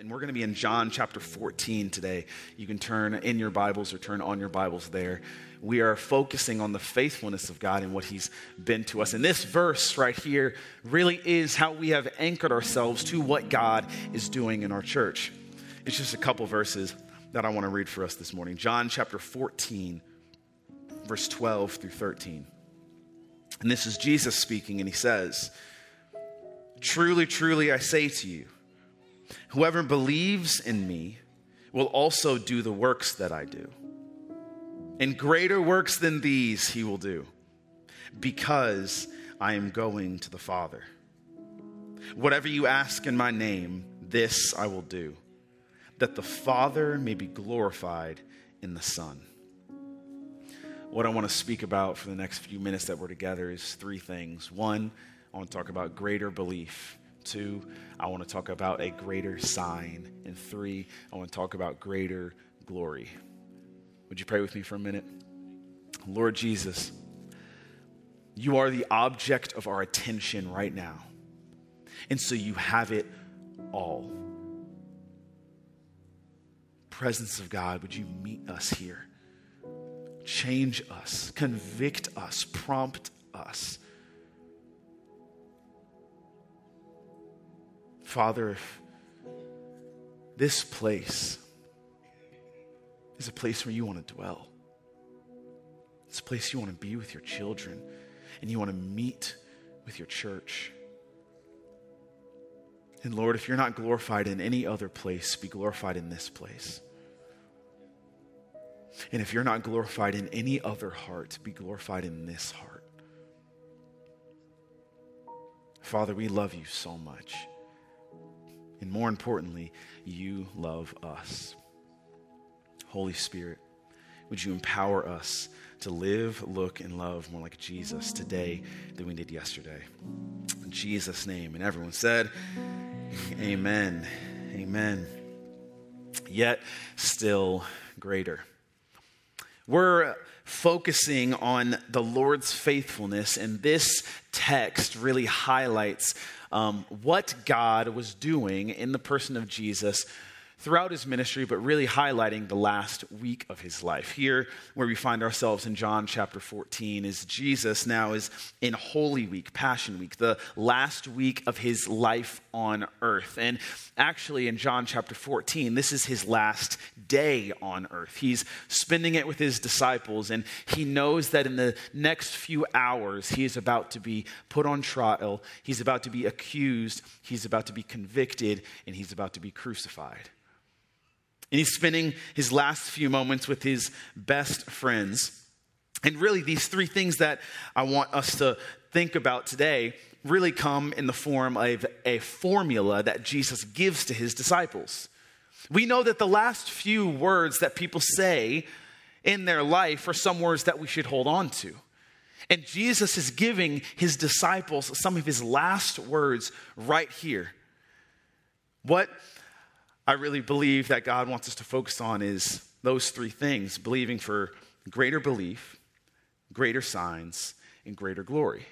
And we're going to be in John chapter 14 today. You can turn in your Bibles or turn on your Bibles there. We are focusing on the faithfulness of God and what he's been to us. And this verse right here really is how we have anchored ourselves to what God is doing in our church. It's just a couple verses that I want to read for us this morning. John chapter 14, verse 12 through 13. And this is Jesus speaking, and he says, "Truly, truly, I say to you, whoever believes in me will also do the works that I do. And greater works than these he will do, because I am going to the Father. Whatever you ask in my name, this I will do, that the Father may be glorified in the Son." What I want to speak about for the next few minutes that we're together is three things. One, I want to talk about greater belief. Two, I want to talk about a greater sign. And three, I want to talk about greater glory. Would you pray with me for a minute? Lord Jesus, you are the object of our attention right now. And so you have it all. Presence of God, would you meet us here? Change us, convict us, prompt us. Father, if this place is a place where you want to dwell, it's a place you want to be with your children and you want to meet with your church. And Lord, if you're not glorified in any other place, be glorified in this place. And if you're not glorified in any other heart, be glorified in this heart. Father, we love you so much. And more importantly, you love us. Holy Spirit, would you empower us to live, look, and love more like Jesus today than we did yesterday? In Jesus' name. And everyone said, amen. Amen. Yet still greater. We're focusing on the Lord's faithfulness, and this text really highlights what God was doing in the person of Jesus throughout his ministry, but really highlighting the last week of his life. Here, where we find ourselves in John chapter 14, is Jesus now is in Holy Week, Passion Week, the last week of his life on earth. And actually in John chapter 14, this is his last day on earth. He's spending it with his disciples, and he knows that in the next few hours, he is about to be put on trial, he's about to be accused, he's about to be convicted, and he's about to be crucified. And he's spending his last few moments with his best friends. And really, these three things that I want us to think about today really come in the form of a formula that Jesus gives to his disciples. We know that the last few words that people say in their life are some words that we should hold on to. And Jesus is giving his disciples some of his last words right here. What I really believe that God wants us to focus on is those three things: believing for greater belief, greater signs, and greater glory.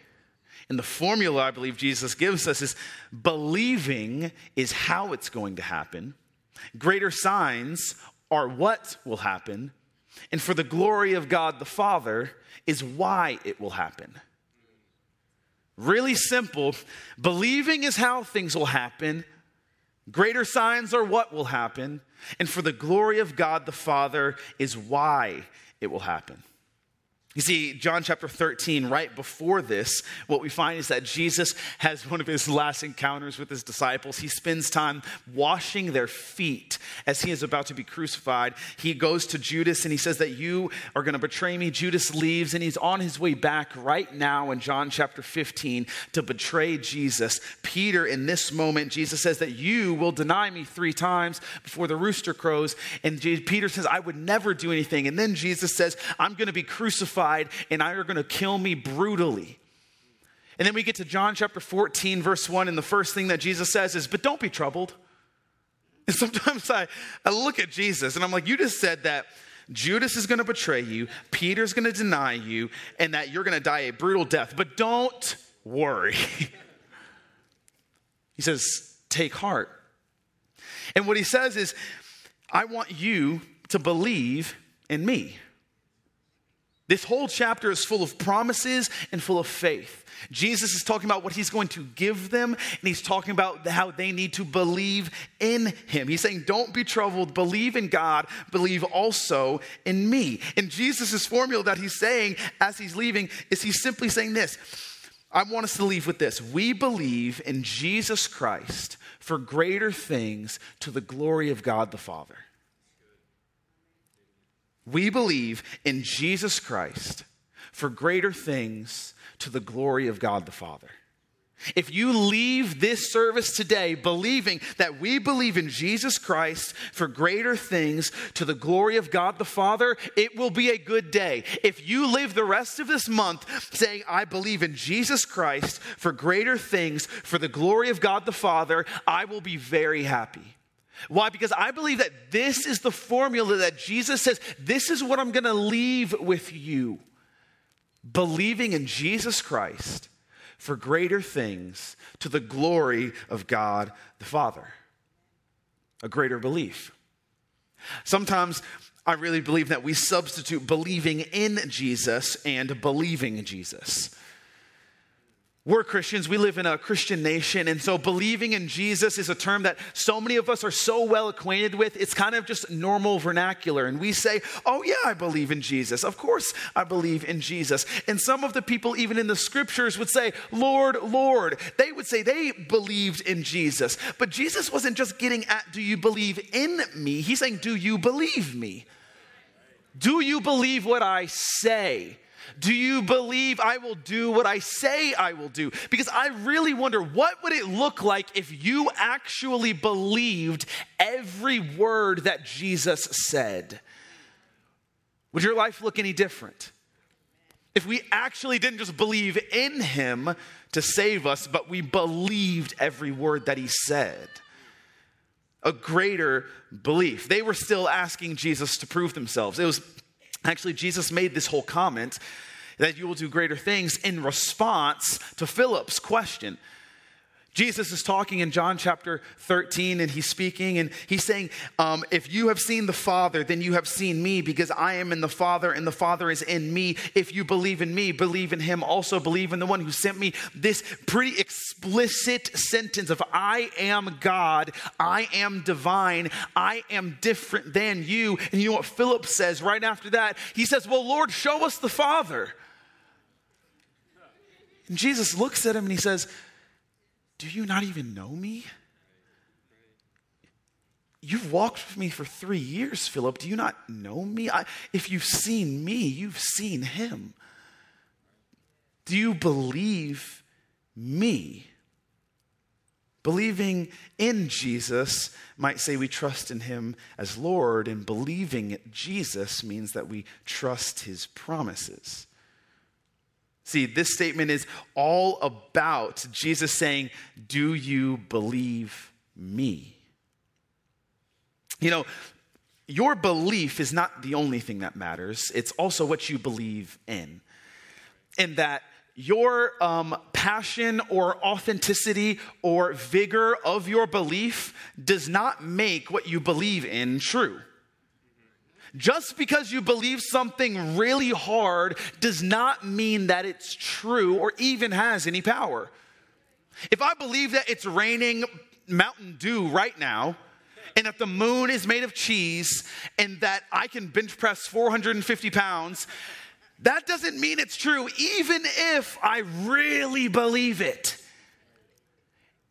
And the formula I believe Jesus gives us is believing is how it's going to happen. Greater signs are what will happen. And for the glory of God the Father is why it will happen. Really simple. Believing is how things will happen. Greater signs are what will happen, and for the glory of God the Father is why it will happen. You see, John chapter 13, right before this, what we find is that Jesus has one of his last encounters with his disciples. He spends time washing their feet as he is about to be crucified. He goes to Judas and he says that you are going to betray me. Judas leaves and he's on his way back right now in John chapter 15 to betray Jesus. Peter, in this moment, Jesus says that you will deny me three times before the rooster crows. And Peter says, I would never do anything. And then Jesus says, I'm going to be crucified, and I are going to kill me brutally. And then we get to John chapter 14, verse 1, and the first thing that Jesus says is, but don't be troubled. And sometimes I look at Jesus, and I'm like, you just said that Judas is going to betray you, Peter's going to deny you, and that you're going to die a brutal death. But don't worry. He says, take heart. And what he says is, I want you to believe in me. This whole chapter is full of promises and full of faith. Jesus is talking about what he's going to give them, and he's talking about how they need to believe in him. He's saying, don't be troubled, believe in God, believe also in me. And Jesus' formula that he's saying as he's leaving is he's simply saying this. I want us to leave with this. We believe in Jesus Christ for greater things to the glory of God the Father. We believe in Jesus Christ for greater things to the glory of God the Father. If you leave this service today believing that we believe in Jesus Christ for greater things to the glory of God the Father, it will be a good day. If you live the rest of this month saying, I believe in Jesus Christ for greater things for the glory of God the Father, I will be very happy. Why? Because I believe that this is the formula that Jesus says, this is what I'm going to leave with you. Believing in Jesus Christ for greater things to the glory of God the Father. A greater belief. Sometimes I really believe that we substitute believing in Jesus and believing in Jesus. We're Christians, we live in a Christian nation, and so believing in Jesus is a term that so many of us are so well acquainted with, it's kind of just normal vernacular. And we say, oh yeah, I believe in Jesus. Of course I believe in Jesus. And some of the people even in the scriptures would say, Lord, Lord. They would say they believed in Jesus. But Jesus wasn't just getting at, do you believe in me? He's saying, do you believe me? Do you believe what I say? Do you believe I will do what I say I will do? Because I really wonder, what would it look like if you actually believed every word that Jesus said? Would your life look any different? If we actually didn't just believe in him to save us, but we believed every word that he said. A greater belief. They were still asking Jesus to prove themselves. It was actually, Jesus made this whole comment that you will do greater things in response to Philip's question. Jesus is talking in John chapter 13, and he's speaking, and he's saying, if you have seen the Father, then you have seen me, because I am in the Father, and the Father is in me. If you believe in me, believe in him. Also believe in the one who sent me. This pretty explicit sentence of, I am God, I am divine, I am different than you. And you know what Philip says right after that? He says, well, Lord, show us the Father. And Jesus looks at him, and he says, do you not even know me? You've walked with me for 3 years, Philip. Do you not know me? If you've seen me, you've seen him. Do you believe me? Believing in Jesus might say we trust in him as Lord, and believing Jesus means that we trust his promises. See, this statement is all about Jesus saying, do you believe me? You know, your belief is not the only thing that matters. It's also what you believe in. And that your passion or authenticity or vigor of your belief does not make what you believe in true. Just because you believe something really hard does not mean that it's true or even has any power. If I believe that it's raining Mountain Dew right now, and that the moon is made of cheese, and that I can bench press 450 pounds, that doesn't mean it's true, even if I really believe it.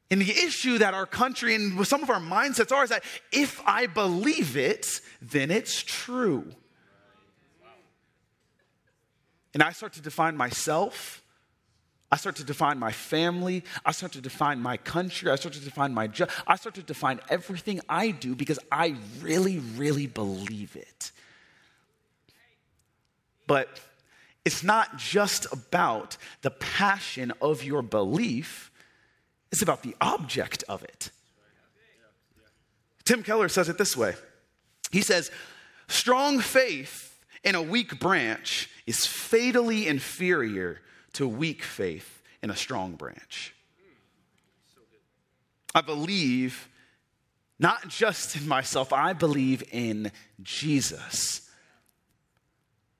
And the issue that our country and some of our mindsets are is that if I believe it, then it's true. And I start to define myself. I start to define my family. I start to define my country. I start to define my job. I start to define everything I do because I really, really believe it. But it's not just about the passion of your belief. It's about the object of it. Tim Keller says it this way. He says, strong faith in a weak branch is fatally inferior to weak faith in a strong branch. I believe Not just in myself, I believe in Jesus.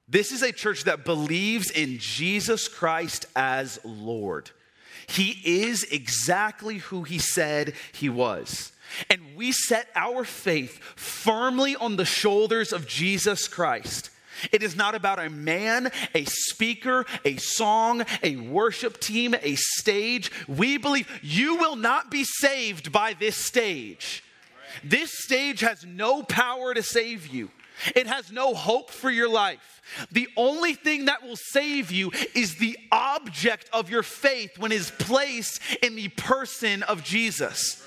This is a church that believes in Jesus Christ as Lord. He is exactly who he said he was. And we set our faith firmly on the shoulders of Jesus Christ. It is not about a man, a speaker, a song, a worship team, a stage. We believe you will not be saved by this stage. This stage has no power to save you. It has no hope for your life. The only thing that will save you is the object of your faith when it is placed in the person of Jesus.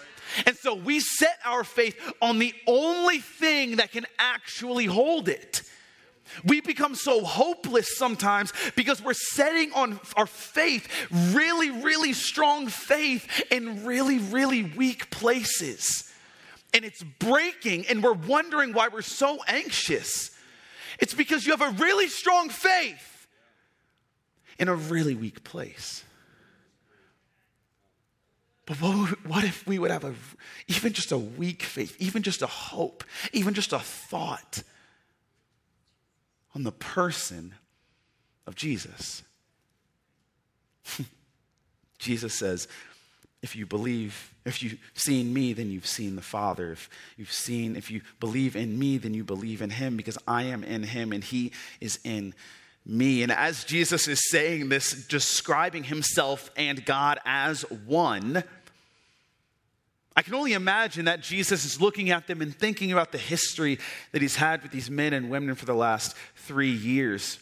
And so we set our faith on the only thing that can actually hold it. We become so hopeless sometimes because we're setting on our faith, really, really strong faith in really, really weak places. And it's breaking, and we're wondering why we're so anxious. It's because you have a really strong faith in a really weak place. But what if we would have even just a weak faith, even just a hope, even just a thought on the person of Jesus? Jesus says, if you believe, if you've seen me, then you've seen the Father. If you believe in me, then you believe in him, because I am in him and he is in me. And as Jesus is saying this, describing himself and God as one, I can only imagine that Jesus is looking at them and thinking about the history that he's had with these men and women for the last 3 years.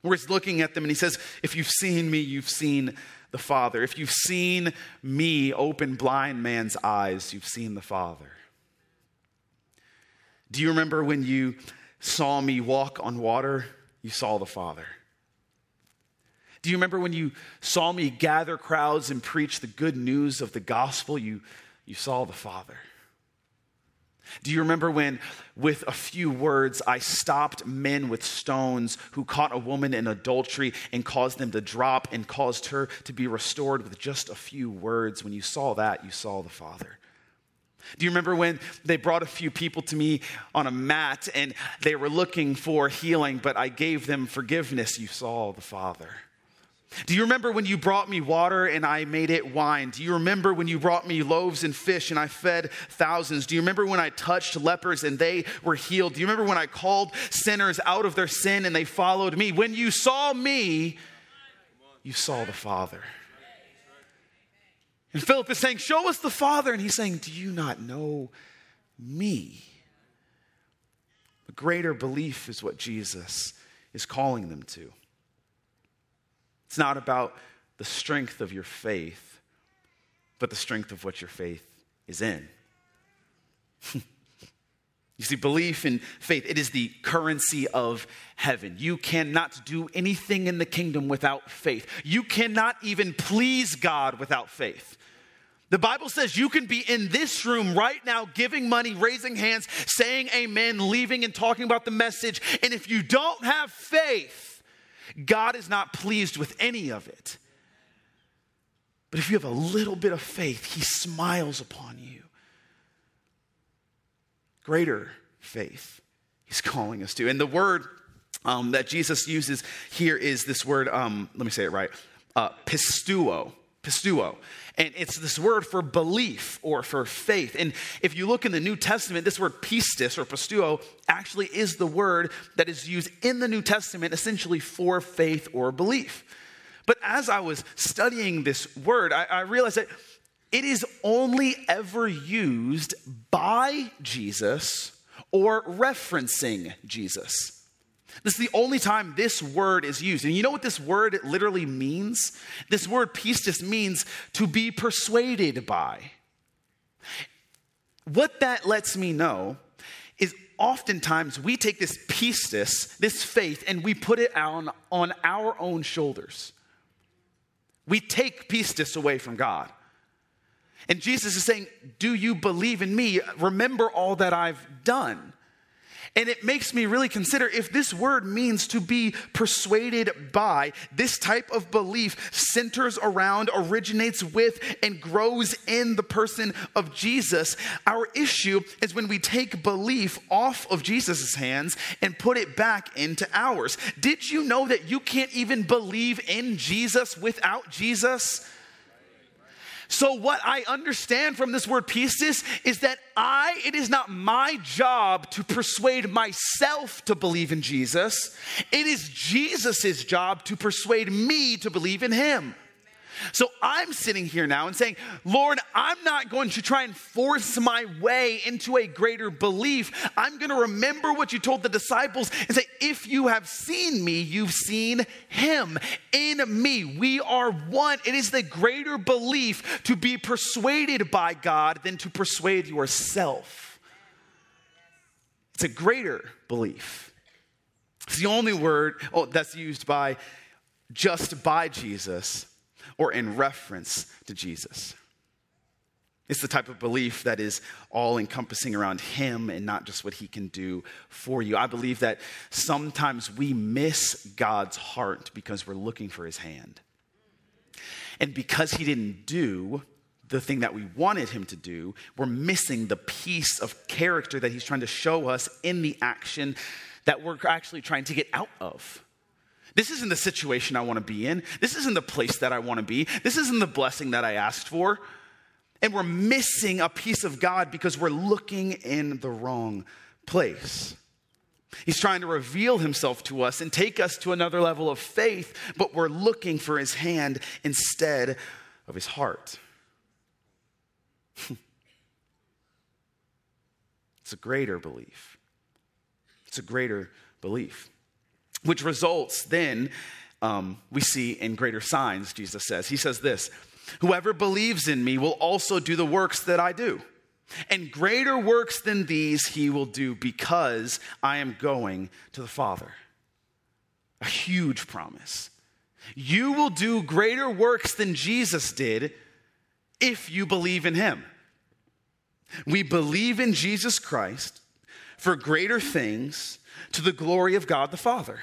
Where he's looking at them and he says, if you've seen me, you've seen the Father. If you've seen me open blind man's eyes, you've seen the Father. Do you remember when you saw me walk on water? You saw the Father. Do you remember when you saw me gather crowds and preach the good news of the gospel? You saw the Father. Do you remember when, with a few words, I stopped men with stones who caught a woman in adultery and caused them to drop and caused her to be restored with just a few words? When you saw that, you saw the Father. Do you remember when they brought a few people to me on a mat and they were looking for healing, but I gave them forgiveness? You saw the Father. Do you remember when you brought me water and I made it wine? Do you remember when you brought me loaves and fish and I fed thousands? Do you remember when I touched lepers and they were healed? Do you remember when I called sinners out of their sin and they followed me? When you saw me, you saw the Father. And Philip is saying, show us the Father. And he's saying, do you not know me? A greater belief is what Jesus is calling them to. It's not about the strength of your faith, but the strength of what your faith is in. You see, belief and faith, it is the currency of heaven. You cannot do anything in the kingdom without faith. You cannot even please God without faith. The Bible says you can be in this room right now, giving money, raising hands, saying amen, leaving and talking about the message. And if you don't have faith, God is not pleased with any of it. But if you have a little bit of faith, he smiles upon you. Greater faith he's calling us to. And the word that Jesus uses here is this word, let me say it right, pistuo. Pistuo. And it's this word for belief or for faith. And if you look in the New Testament, this word pistis or pistuo actually is the word that is used in the New Testament essentially for faith or belief. But as I was studying this word, I realized that it is only ever used by Jesus or referencing Jesus. This is the only time this word is used. And you know what this word literally means? This word pistis means to be persuaded by. What that lets me know is oftentimes we take this pistis, this faith, and we put it on our own shoulders. We take pistis away from God. And Jesus is saying, do you believe in me? Remember all that I've done. And it makes me really consider if this word means to be persuaded by, this type of belief centers around, originates with, and grows in the person of Jesus. Our issue is when we take belief off of Jesus' hands and put it back into ours. Did you know that you can't even believe in Jesus without Jesus? So what I understand from this word pistis is that it is not my job to persuade myself to believe in Jesus. It is Jesus's job to persuade me to believe in him. So I'm sitting here now and saying, Lord, I'm not going to try and force my way into a greater belief. I'm going to remember what you told the disciples and say, if you have seen me, you've seen him. In me, we are one. It is the greater belief to be persuaded by God than to persuade yourself. It's a greater belief. It's the only word that's used by just by Jesus, or in reference to Jesus. It's the type of belief that is all-encompassing around him and not just what he can do for you. I believe that sometimes we miss God's heart because we're looking for his hand. And because he didn't do the thing that we wanted him to do, we're missing the piece of character that he's trying to show us in the action that we're actually trying to get out of. This isn't the situation I want to be in. This isn't the place that I want to be. This isn't the blessing that I asked for. And we're missing a piece of God because we're looking in the wrong place. He's trying to reveal himself to us and take us to another level of faith, but we're looking for his hand instead of his heart. It's a greater belief. It's a greater belief. Which results then, we see in greater signs, Jesus says. He says this, whoever believes in me will also do the works that I do. And greater works than these he will do because I am going to the Father. A huge promise. You will do greater works than Jesus did if you believe in him. We believe in Jesus Christ for greater things to the glory of God the Father.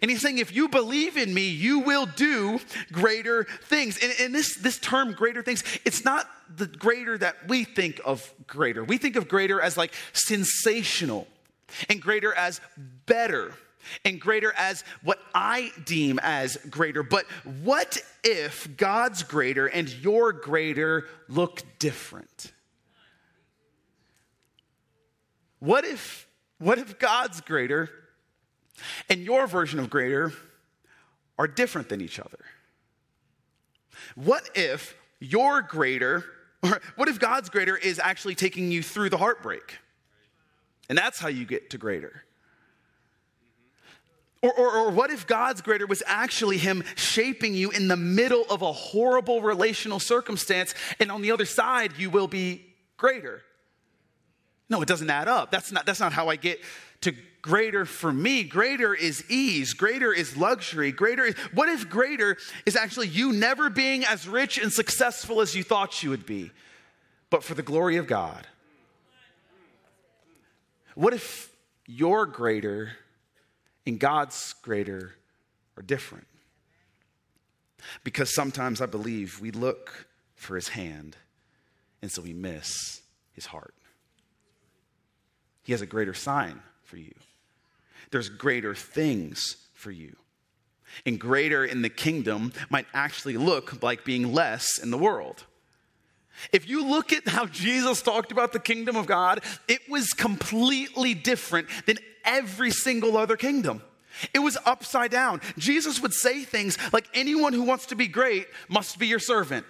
And he's saying, if you believe in me, you will do greater things. And this term, greater things, it's not the greater that we think of greater. We think of greater as like sensational, and greater as better, and greater as what I deem as greater. But what if God's greater and your greater look different? What if God's greater and your version of greater are different than each other? What if your greater, or what if God's greater is actually taking you through the heartbreak? And that's how you get to greater. Or what if God's greater was actually him shaping you in the middle of a horrible relational circumstance, and on the other side you will be greater? No, it doesn't add up. That's not how I get to greater for me. Greater is ease. Greater is luxury. What if greater is actually you never being as rich and successful as you thought you would be, but for the glory of God? What if your greater and God's greater are different? Because sometimes I believe we look for his hand, and so we miss his heart. He has a greater sign for you. There's greater things for you. And greater in the kingdom might actually look like being less in the world. If you look at how Jesus talked about the kingdom of God, it was completely different than every single other kingdom. It was upside down. Jesus would say things like, anyone who wants to be great must be your servant.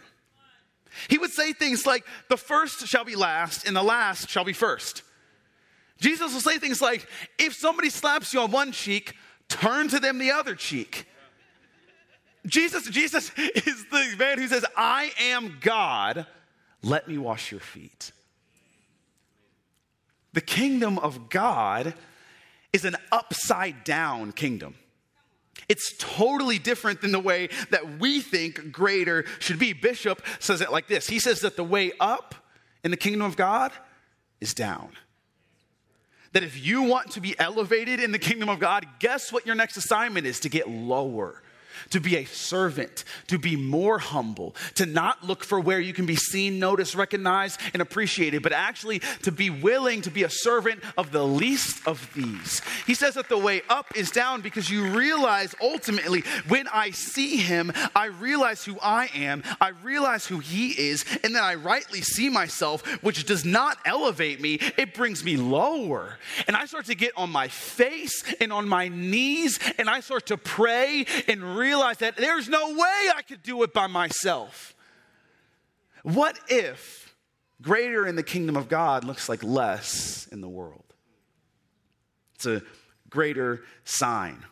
He would say things like, the first shall be last and the last shall be first. Jesus will say things like, if somebody slaps you on one cheek, turn to them the other cheek. Jesus is the man who says, I am God. Let me wash your feet. The kingdom of God is an upside down kingdom. It's totally different than the way that we think greater should be. Bishop says it like this. He says that the way up in the kingdom of God is down. that if you want to be elevated in the kingdom of God, guess what your next assignment is? To get lower, to be a servant, to be more humble, to not look for where you can be seen, noticed, recognized, and appreciated, but actually to be willing to be a servant of the least of these. He says that the way up is down because you realize ultimately when I see him, I realize who I am, I realize who he is, and then I rightly see myself, which does not elevate me, it brings me lower. And I start to get on my face and on my knees, and I start to pray and realize that there's no way I could do it by myself. What if greater in the kingdom of God looks like less in the world? It's a greater sign.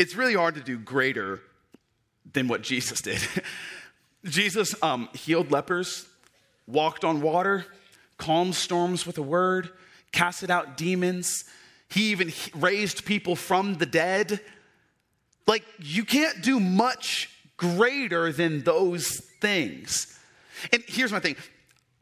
It's really hard to do greater than what Jesus did. Jesus healed lepers, walked on water, calmed storms with a word, casted out demons. He even raised people from the dead. Like, you can't do much greater than those things. And here's my thing.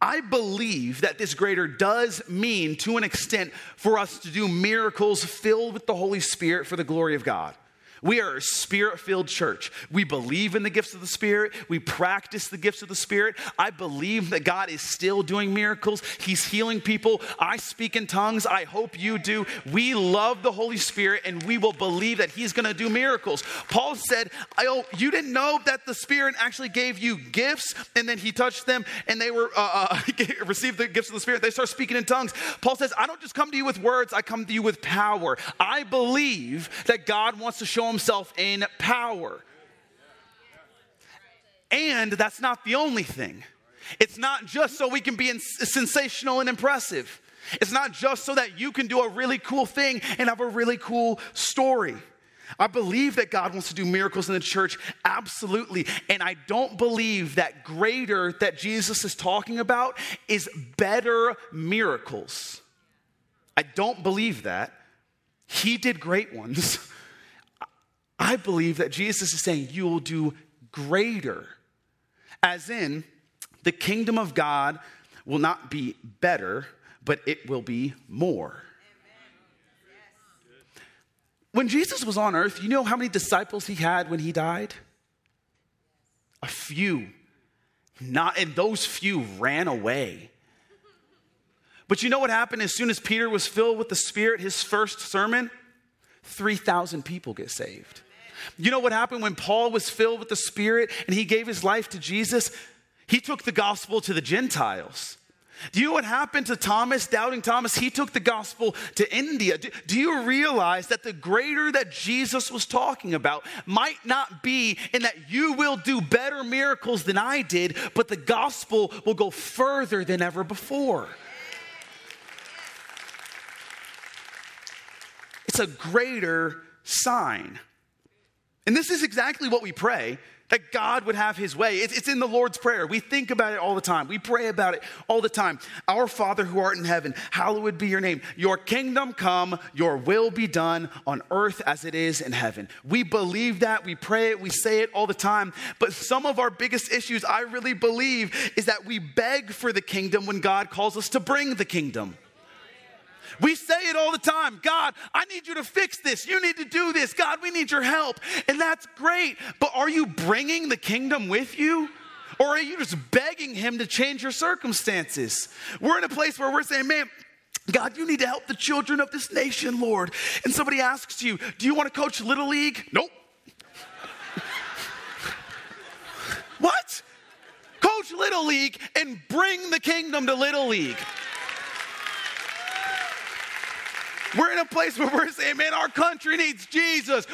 I believe that this greater does mean, to an extent, for us to do miracles filled with the Holy Spirit for the glory of God. We are a Spirit-filled church. We believe in the gifts of the Spirit. We practice the gifts of the Spirit. I believe that God is still doing miracles. He's healing people. I speak in tongues. I hope you do. We love the Holy Spirit, and we will believe that he's going to do miracles. Paul said, oh, you didn't know that the Spirit actually gave you gifts, and then he touched them, and they were received the gifts of the Spirit. They start speaking in tongues. Paul says, I don't just come to you with words. I come to you with power. I believe that God wants to show himself in power. And that's not the only thing. It's not just so we can be sensational and impressive. It's not just so that you can do a really cool thing and have a really cool story. I believe that God wants to do miracles in the church, absolutely. And I don't believe that greater that Jesus is talking about is better miracles. I don't believe that. He did great ones. I believe that Jesus is saying you will do greater, as in the kingdom of God will not be better, but it will be more. Yes. When Jesus was on earth, you know how many disciples he had when he died? A few. And those few ran away. But you know what happened as soon as Peter was filled with the Spirit, his first sermon? 3,000 people get saved. You know what happened when Paul was filled with the Spirit and he gave his life to Jesus? He took the gospel to the Gentiles. Do you know what happened to Thomas, doubting Thomas? He took the gospel to India. Do you realize that the greater that Jesus was talking about might not be in that you will do better miracles than I did, but the gospel will go further than ever before? It's a greater sign. And this is exactly what we pray, that God would have his way. It's in the Lord's Prayer. We think about it all the time. We pray about it all the time. Our Father who art in heaven, hallowed be your name. Your kingdom come, your will be done on earth as it is in heaven. We believe that. We pray it. We say it all the time. But some of our biggest issues, I really believe, is that we beg for the kingdom when God calls us to bring the kingdom. We say it all the time. God, I need you to fix this. You need to do this. God, we need your help. And that's great. But are you bringing the kingdom with you? Or are you just begging him to change your circumstances? We're in a place where we're saying, man, God, you need to help the children of this nation, Lord. And somebody asks you, do you want to coach Little League? Nope. What? Coach Little League and bring the kingdom to Little League. We're in a place where we're saying, man, our country needs Jesus.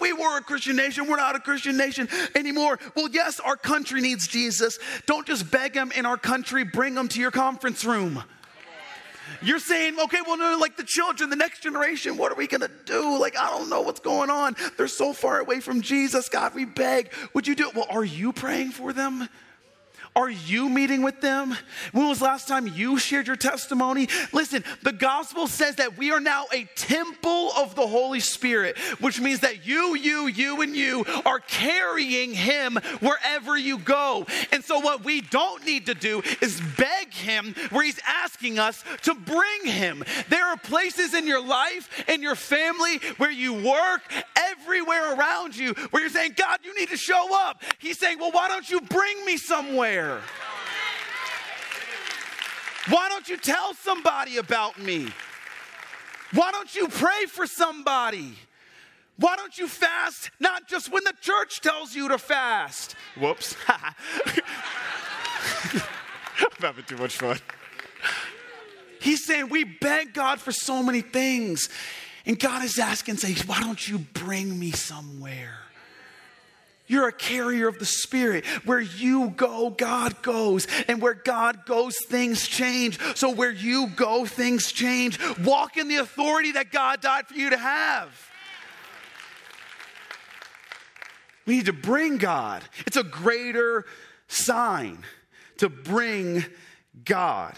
We were a Christian nation. We're not a Christian nation anymore. Well, yes, our country needs Jesus. Don't just beg him in our country. Bring him to your conference room. You're saying, okay, well, no, like the children, the next generation, what are we going to do? Like, I don't know what's going on. They're so far away from Jesus. God, we beg. Would you do it? Well, are you praying for them? Are you meeting with them? When was the last time you shared your testimony? Listen, the gospel says that we are now a temple of the Holy Spirit, which means that you, and you are carrying him wherever you go. And so what we don't need to do is beg him where he's asking us to bring him. There are places in your life, in your family, where you work, everywhere around you, where you're saying, God, you need to show up. He's saying, well, why don't you bring me somewhere? Why don't you tell somebody about me? Why don't you pray for somebody? Why don't you fast not just when the church tells you to fast? Whoops. I'm having too much fun. He's saying we beg God for so many things. And God is asking, saying, why don't you bring me somewhere? You're a carrier of the Spirit. Where you go, God goes. And where God goes, things change. So where you go, things change. Walk in the authority that God died for you to have. We need to bring God. It's a greater sign to bring God.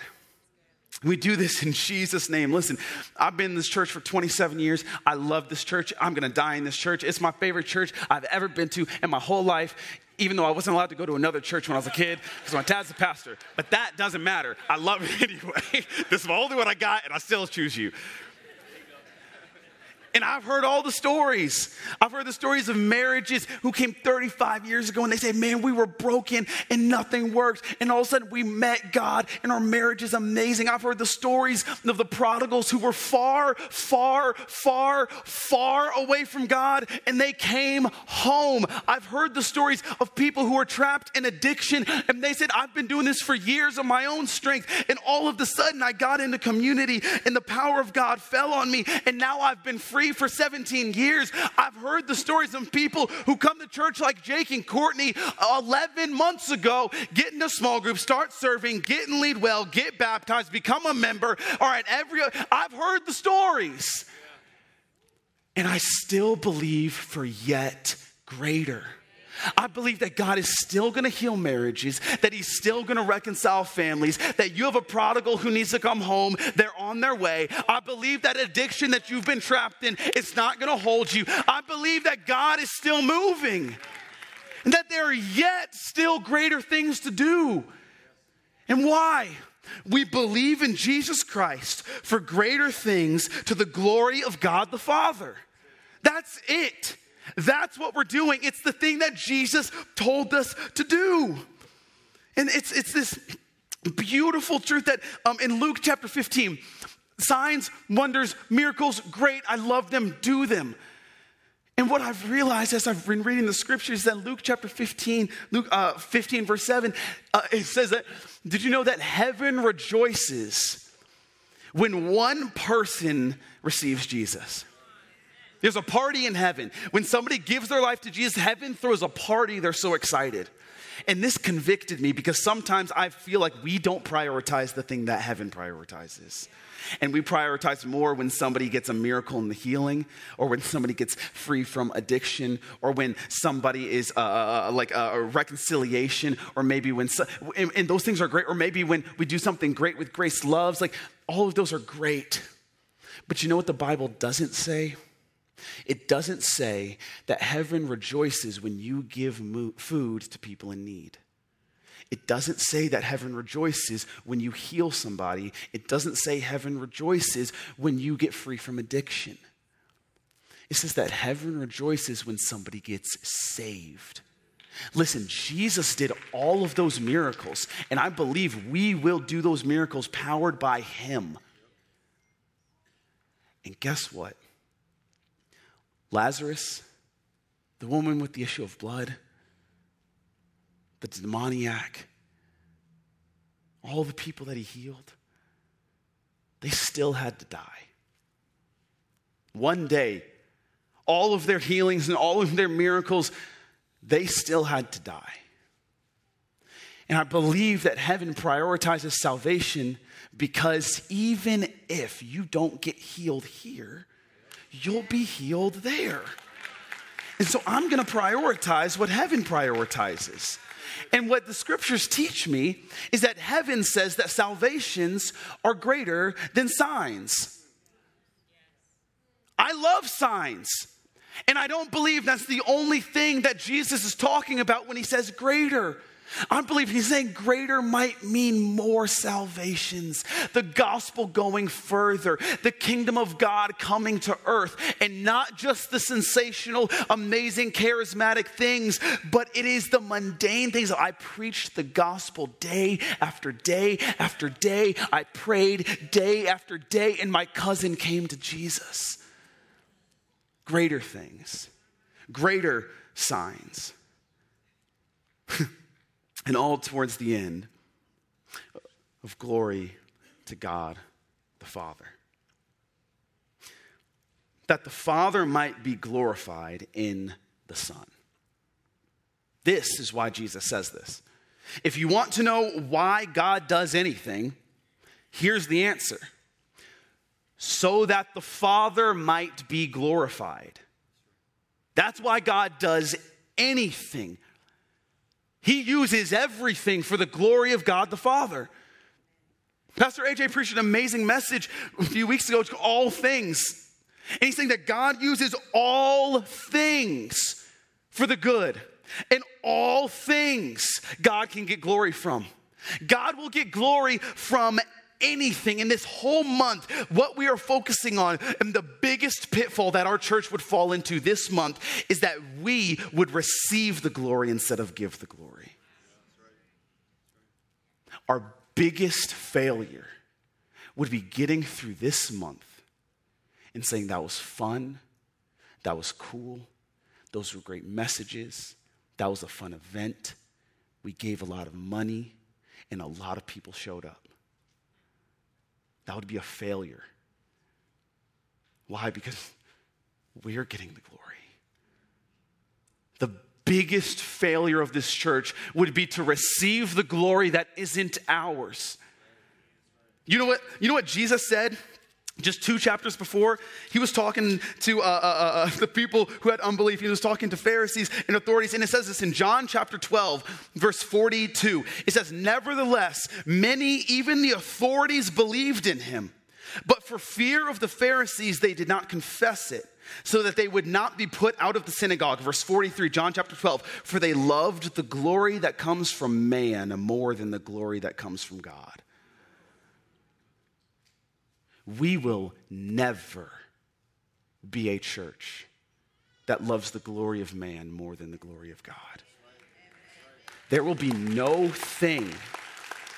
We do this in Jesus' name. Listen, I've been in this church for 27 years. I love this church. I'm going to die in this church. It's my favorite church I've ever been to in my whole life, even though I wasn't allowed to go to another church when I was a kid because my dad's a pastor. But that doesn't matter. I love it anyway. This is only what I got, and I still choose you. And I've heard all the stories. I've heard the stories of marriages who came 35 years ago and they say, man, we were broken and nothing worked. And all of a sudden we met God and our marriage is amazing. I've heard the stories of the prodigals who were far, far, far, far away from God and they came home. I've heard the stories of people who are trapped in addiction and they said, I've been doing this for years on my own strength. And all of a sudden I got into community and the power of God fell on me. And now I've been free for 17 years. I've heard the stories of people who come to church like Jake and Courtney 11 months ago, get into small group, start serving, get in lead well, get baptized, become a member. All right, I've heard the stories. And I still believe for yet greater. I believe that God is still going to heal marriages, that he's still going to reconcile families, that you have a prodigal who needs to come home. They're on their way. I believe that addiction that you've been trapped in, it's not going to hold you. I believe that God is still moving and that there are yet still greater things to do. And why? We believe in Jesus Christ for greater things to the glory of God the Father. That's it. That's what we're doing. It's the thing that Jesus told us to do. And it's this beautiful truth that in Luke chapter 15, signs, wonders, miracles, great, I love them, do them. And what I've realized as I've been reading the scriptures is that Luke chapter 15, Luke 15 verse 7, it says that, did you know that heaven rejoices when one person receives Jesus? There's a party in heaven. When somebody gives their life to Jesus, heaven throws a party. They're so excited. And this convicted me because sometimes I feel like we don't prioritize the thing that heaven prioritizes. And we prioritize more when somebody gets a miracle in the healing or when somebody gets free from addiction or when somebody is like a reconciliation or maybe when, and those things are great, or maybe when we do something great with Grace Loves, like all of those are great. But you know what the Bible doesn't say? It doesn't say that heaven rejoices when you give food to people in need. It doesn't say that heaven rejoices when you heal somebody. It doesn't say heaven rejoices when you get free from addiction. It says that heaven rejoices when somebody gets saved. Listen, Jesus did all of those miracles, and I believe we will do those miracles powered by him. And guess what? Lazarus, the woman with the issue of blood, the demoniac, all the people that he healed, they still had to die. One day, all of their healings and all of their miracles, they still had to die. And I believe that heaven prioritizes salvation because even if you don't get healed here, you'll be healed there. And so I'm going to prioritize what heaven prioritizes. And what the scriptures teach me is that heaven says that salvations are greater than signs. I love signs. And I don't believe that's the only thing that Jesus is talking about when he says greater. I believe he's saying greater might mean more salvations, the gospel going further, the kingdom of God coming to earth, and not just the sensational, amazing, charismatic things, but it is the mundane things. I preached the gospel day after day after day. I prayed day after day, and my cousin came to Jesus. Greater things, greater signs. And all towards the end of glory to God the Father. That the Father might be glorified in the Son. This is why Jesus says this. If you want to know why God does anything, here's the answer. So that the Father might be glorified. That's why God does anything. He uses everything for the glory of God the Father. Pastor AJ preached an amazing message a few weeks ago. It's called All Things. And he's saying that God uses all things for the good. And all things God can get glory from. God will get glory from anything. In this whole month, what we are focusing on, and the biggest pitfall that our church would fall into this month, is that we would receive the glory instead of give the glory. Our biggest failure would be getting through this month and saying that was fun, that was cool, those were great messages, that was a fun event, we gave a lot of money, and a lot of people showed up. That would be a failure. Why? Because we're getting the glory. The biggest failure of this church would be to receive the glory that isn't ours. You know what Jesus said just 2 chapters before? He was talking to the people who had unbelief. He was talking to Pharisees and authorities. And it says this in John chapter 12, verse 42. It says, nevertheless, many, even the authorities, believed in him. But for fear of the Pharisees, they did not confess it, so that they would not be put out of the synagogue. Verse 43, John chapter 12. For they loved the glory that comes from man more than the glory that comes from God. We will never be a church that loves the glory of man more than the glory of God. There will be no thing.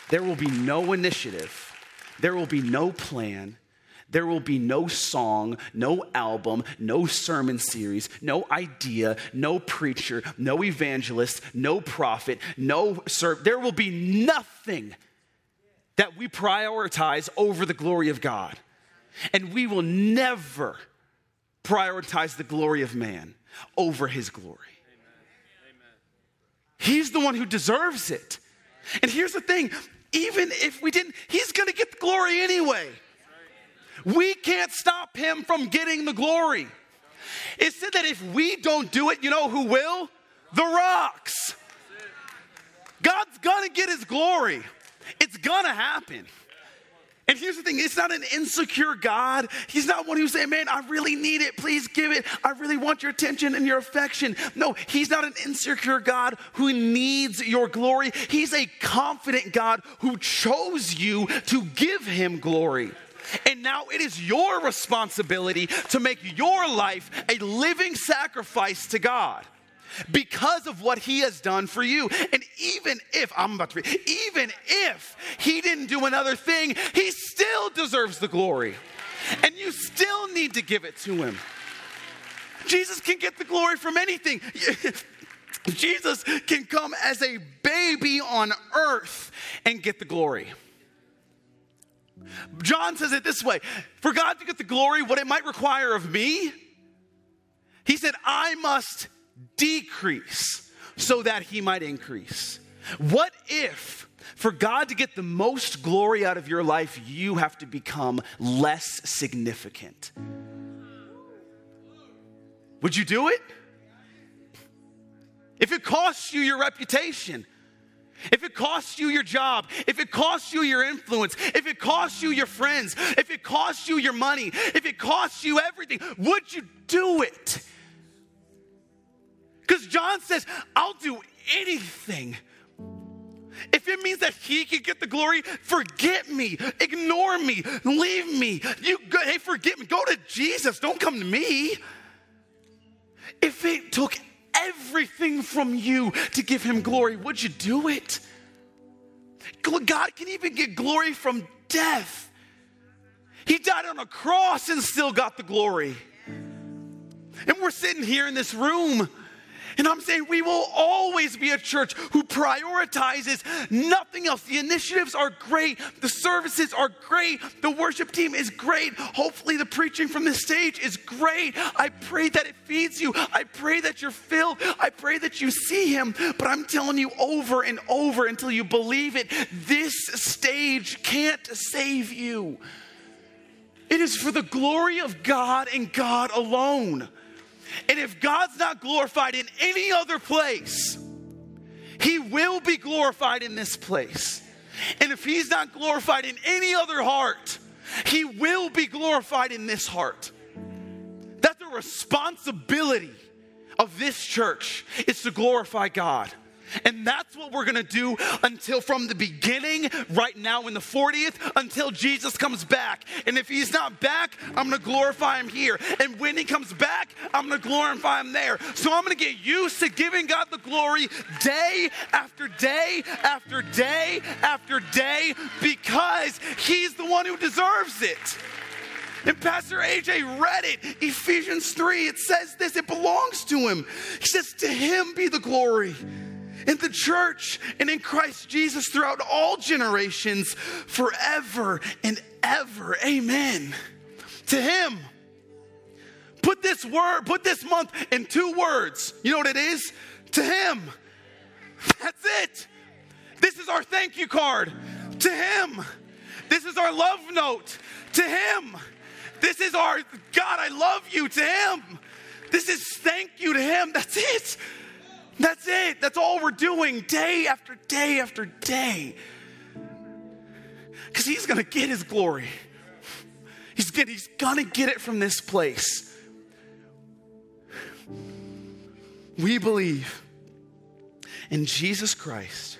There will be no initiative. There will be no plan. There will be no song, no album, no sermon series, no idea, no preacher, no evangelist, no prophet, no servant. There will be nothing that we prioritize over the glory of God. And we will never prioritize the glory of man over his glory. Amen. He's the one who deserves it. And here's the thing, even if we didn't, he's going to get the glory anyway. We can't stop him from getting the glory. It said that if we don't do it, you know who will? The rocks. God's going to get his glory. It's going to happen. And here's the thing. It's not an insecure God. He's not one who's saying, man, I really need it. Please give it. I really want your attention and your affection. No, he's not an insecure God who needs your glory. He's a confident God who chose you to give him glory. And now it is your responsibility to make your life a living sacrifice to God, because of what he has done for you. And even if he didn't do another thing, he still deserves the glory. And you still need to give it to him. Jesus can get the glory from anything. Jesus can come as a baby on earth and get the glory. John says it this way. For God to get the glory, what it might require of me, he said, I must decrease so that he might increase. What if, for God to get the most glory out of your life, you have to become less significant? Would you do it? If it costs you your reputation, If it costs you your job, if it costs you your influence, if it costs you your friends, if it costs you your money, if it costs you everything, would you do it? Because John says, I'll do anything. If it means that he can get the glory, forget me, ignore me, leave me. Hey, forget me. Go to Jesus. Don't come to me. If it took everything from you to give him glory, would you do it? God can even get glory from death. He died on a cross and still got the glory. And we're sitting here in this room, and I'm saying we will always be a church who prioritizes nothing else. The initiatives are great. The services are great. The worship team is great. Hopefully the preaching from this stage is great. I pray that it feeds you. I pray that you're filled. I pray that you see him. But I'm telling you over and over until you believe it, this stage can't save you. It is for the glory of God and God alone. And if God's not glorified in any other place, he will be glorified in this place. And if he's not glorified in any other heart, he will be glorified in this heart. That's the responsibility of this church, is to glorify God. And that's what we're going to do until from the beginning, right now in the 40th, until Jesus comes back. And if he's not back, I'm going to glorify him here. And when he comes back, I'm going to glorify him there. So I'm going to get used to giving God the glory day after day after day after day, because he's the one who deserves it. And Pastor AJ read it, Ephesians 3. It says this, it belongs to him. He says, to him be the glory in the church and in Christ Jesus throughout all generations, forever and ever. Amen. To him. Put this word, put this month in two words. You know what it is? To him. That's it. This is our thank you card. To him. This is our love note. To him. This is our God, I love you. To him. This is thank you to him. That's it. That's it. That's all we're doing day after day after day. Because he's going to get his glory. He's going to get it from this place. We believe in Jesus Christ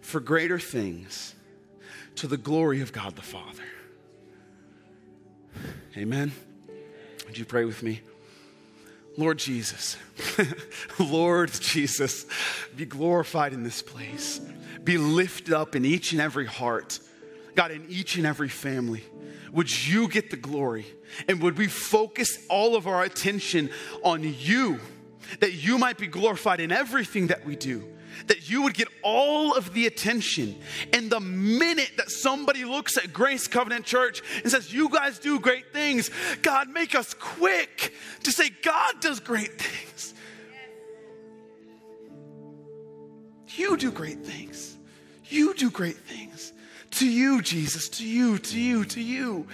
for greater things, to the glory of God the Father. Amen. Would you pray with me? Lord Jesus, Lord Jesus, be glorified in this place. Be lifted up in each and every heart. God, in each and every family. Would you get the glory? And would we focus all of our attention on you, that you might be glorified in everything that we do, that you would get all of the attention. And the minute that somebody looks at Grace Covenant Church and says, you guys do great things, God, make us quick to say, God does great things. You do great things. You do great things. To you, Jesus, to you, to you, to you.